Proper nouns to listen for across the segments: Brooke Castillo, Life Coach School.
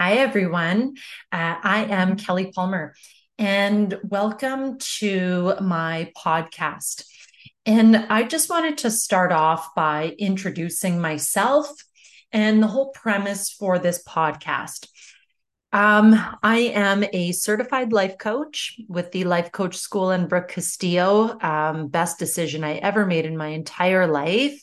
Hi, everyone. I am Kelly Palmer, and welcome to my podcast. And I just wanted to start off by introducing myself and the whole premise for this podcast. I am a certified life coach with the Life Coach School in Brooke Castillo. Best decision I ever made in my entire life.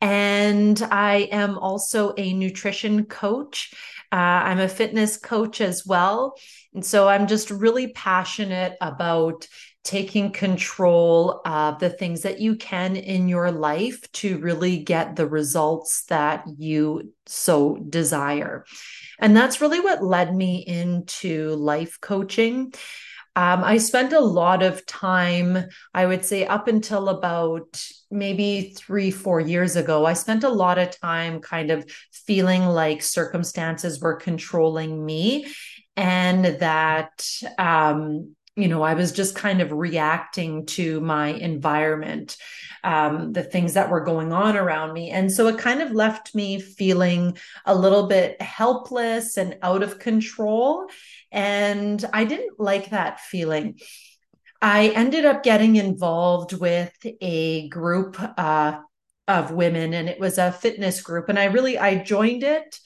And I am also a nutrition coach. I'm a fitness coach as well. And so I'm just really passionate about taking control of the things that you can in your life to really get the results that you so desire. And that's really what led me into life coaching. I spent a lot of time, I would say up until about maybe 3-4 years ago, I spent a lot of time kind of feeling like circumstances were controlling me and that, I was just kind of reacting to my environment, the things that were going on around me. And so it kind of left me feeling a little bit helpless and out of control. And I didn't like that feeling. I ended up getting involved with a group of women, and it was a fitness group. And I joined it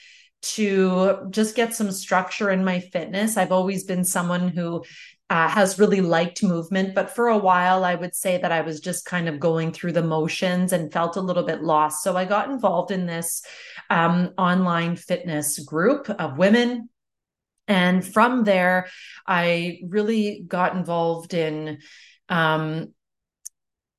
to just get some structure in my fitness. I've always been someone who has really liked movement, but for a while, I would say that I was just kind of going through the motions and felt a little bit lost. So I got involved in this online fitness group of women. And from there, I really got involved in, I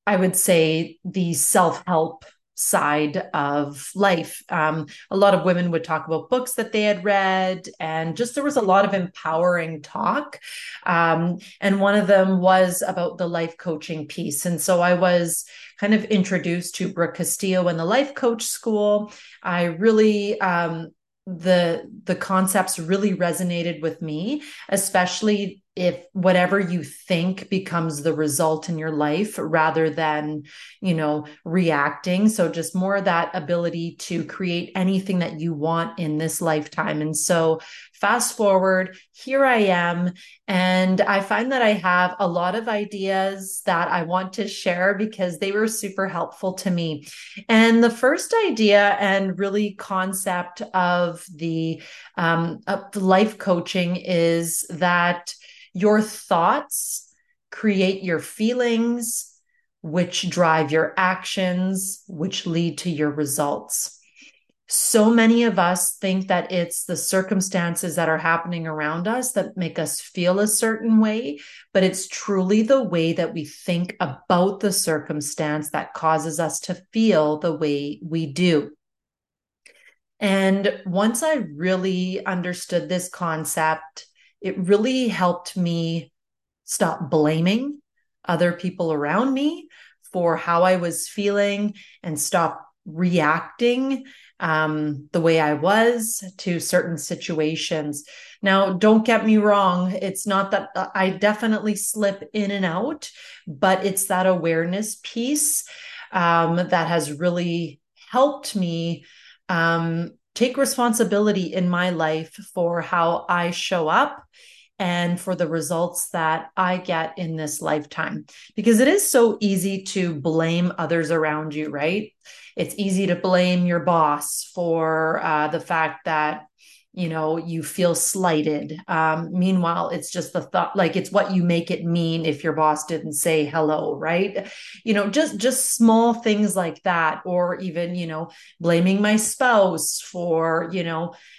would say, the self-help side of life. A lot of women would talk about books that they had read, and just there was a lot of empowering talk. And one of them was about the life coaching piece. And so I was kind of introduced to Brooke Castillo and the Life Coach School. I really, the concepts really resonated with me, especially if whatever you think becomes the result in your life rather than, reacting. So just more of that ability to create anything that you want in this lifetime. And so fast forward, here I am. And I find that I have a lot of ideas that I want to share because they were super helpful to me. And the first idea and really concept of the life coaching is that your thoughts create your feelings, which drive your actions, which lead to your results. So many of us think that it's the circumstances that are happening around us that make us feel a certain way, but it's truly the way that we think about the circumstance that causes us to feel the way we do. And once I really understood this concept, it really helped me stop blaming other people around me for how I was feeling and stop reacting the way I was to certain situations. Now, don't get me wrong. It's not that I definitely slip in and out, but it's that awareness piece that has really helped me take responsibility in my life for how I show up and for the results that I get in this lifetime, because it is so easy to blame others around you, right? It's easy to blame your boss for the fact that, you feel slighted. Meanwhile, it's just the thought, like it's what you make it mean if your boss didn't say hello, right? Just small things like that, or even, blaming my spouse for,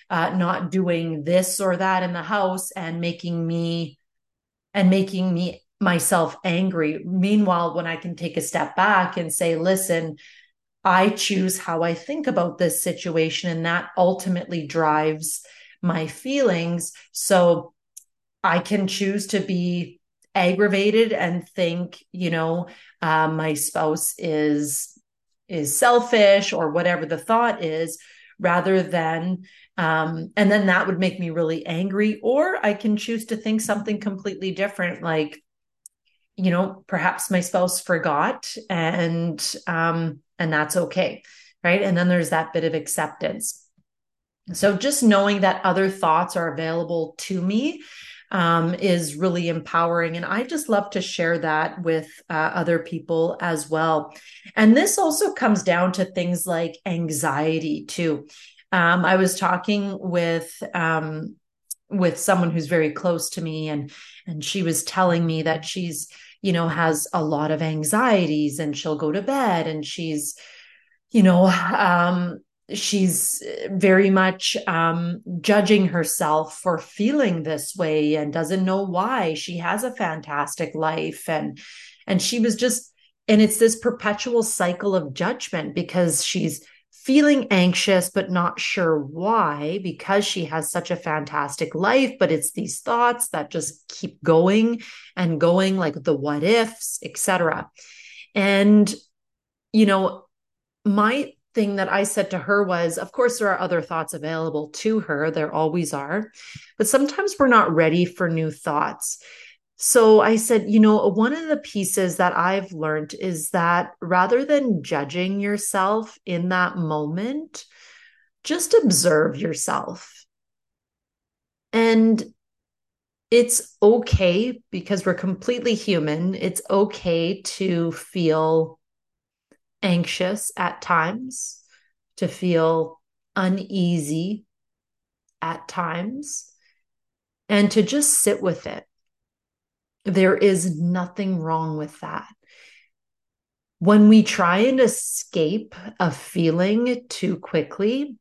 not doing this or that in the house and making me myself angry. Meanwhile, when I can take a step back and say, listen, I choose how I think about this situation, and that ultimately drives my feelings. So I can choose to be aggravated and think, my spouse is selfish or whatever the thought is, rather than, and then that would make me really angry. Or I can choose to think something completely different, like, perhaps my spouse forgot and that's okay. Right. And then there's that bit of acceptance. So just knowing that other thoughts are available to me is really empowering. And I just love to share that with other people as well. And this also comes down to things like anxiety too. I was talking with someone who's very close to me, and she was telling me that she's, you know, has a lot of anxieties, and she'll go to bed and she's, you know, she's very much judging herself for feeling this way and doesn't know why. She has a fantastic life, and she was just, and it's this perpetual cycle of judgment because she's feeling anxious, but not sure why, because she has such a fantastic life, but it's these thoughts that just keep going and going, like the what ifs, etc. And, you know, my thing that I said to her was, of course, there are other thoughts available to her. There always are, but sometimes we're not ready for new thoughts. So I said, you know, one of the pieces that I've learned is that rather than judging yourself in that moment, just observe yourself. And it's okay, because we're completely human, it's okay to feel anxious at times, to feel uneasy at times, and to just sit with it. There is nothing wrong with that. When we try and escape a feeling too quickly,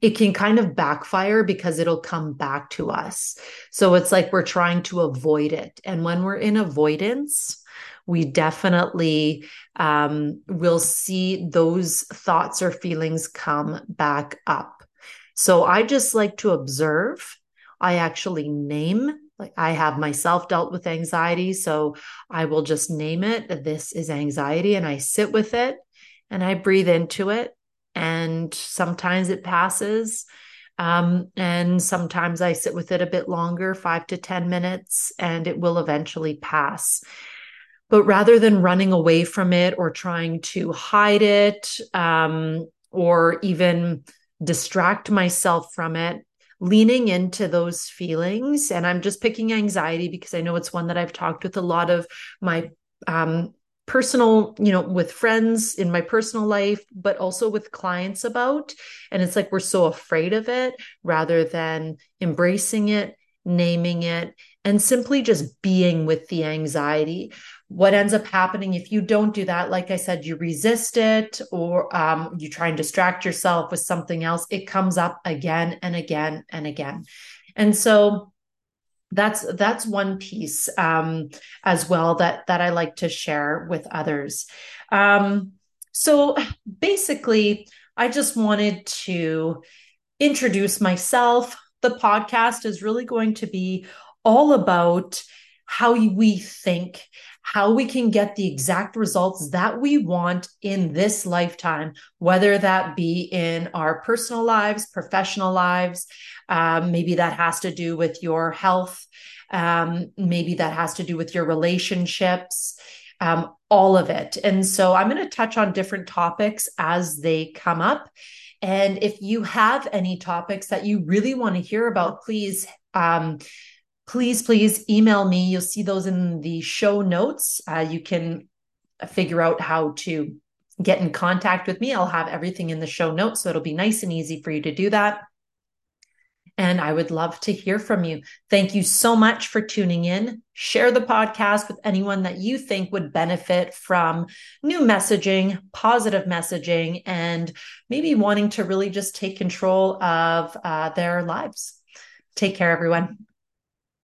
it can kind of backfire because it'll come back to us. So it's like we're trying to avoid it. And when we're in avoidance, we definitely will see those thoughts or feelings come back up. So I just like to observe. I actually name. Like, I have myself dealt with anxiety, so I will just name it. This is anxiety, and I sit with it and I breathe into it. And sometimes it passes. And sometimes I sit with it a bit longer, 5 to 10 minutes, and it will eventually pass. But rather than running away from it or trying to hide it, or even distract myself from it, leaning into those feelings, and I'm just picking anxiety because I know it's one that I've talked with a lot of my personal, you know, with friends in my personal life, but also with clients about. And it's like we're so afraid of it rather than embracing it, naming it, and simply just being with the anxiety. What ends up happening if you don't do that, like I said, you resist it, or you try and distract yourself with something else, it comes up again and again and again. And so that's one piece as well that I like to share with others. So basically, I just wanted to introduce myself. The podcast is really going to be all about how we think, how we can get the exact results that we want in this lifetime, whether that be in our personal lives, professional lives, maybe that has to do with your health, maybe that has to do with your relationships, all of it. And so I'm going to touch on different topics as they come up. And if you have any topics that you really want to hear about, please email me. You'll see those in the show notes. You can figure out how to get in contact with me. I'll have everything in the show notes, so it'll be nice and easy for you to do that. And I would love to hear from you. Thank you so much for tuning in. Share the podcast with anyone that you think would benefit from new messaging, positive messaging, and maybe wanting to really just take control of their lives. Take care, everyone.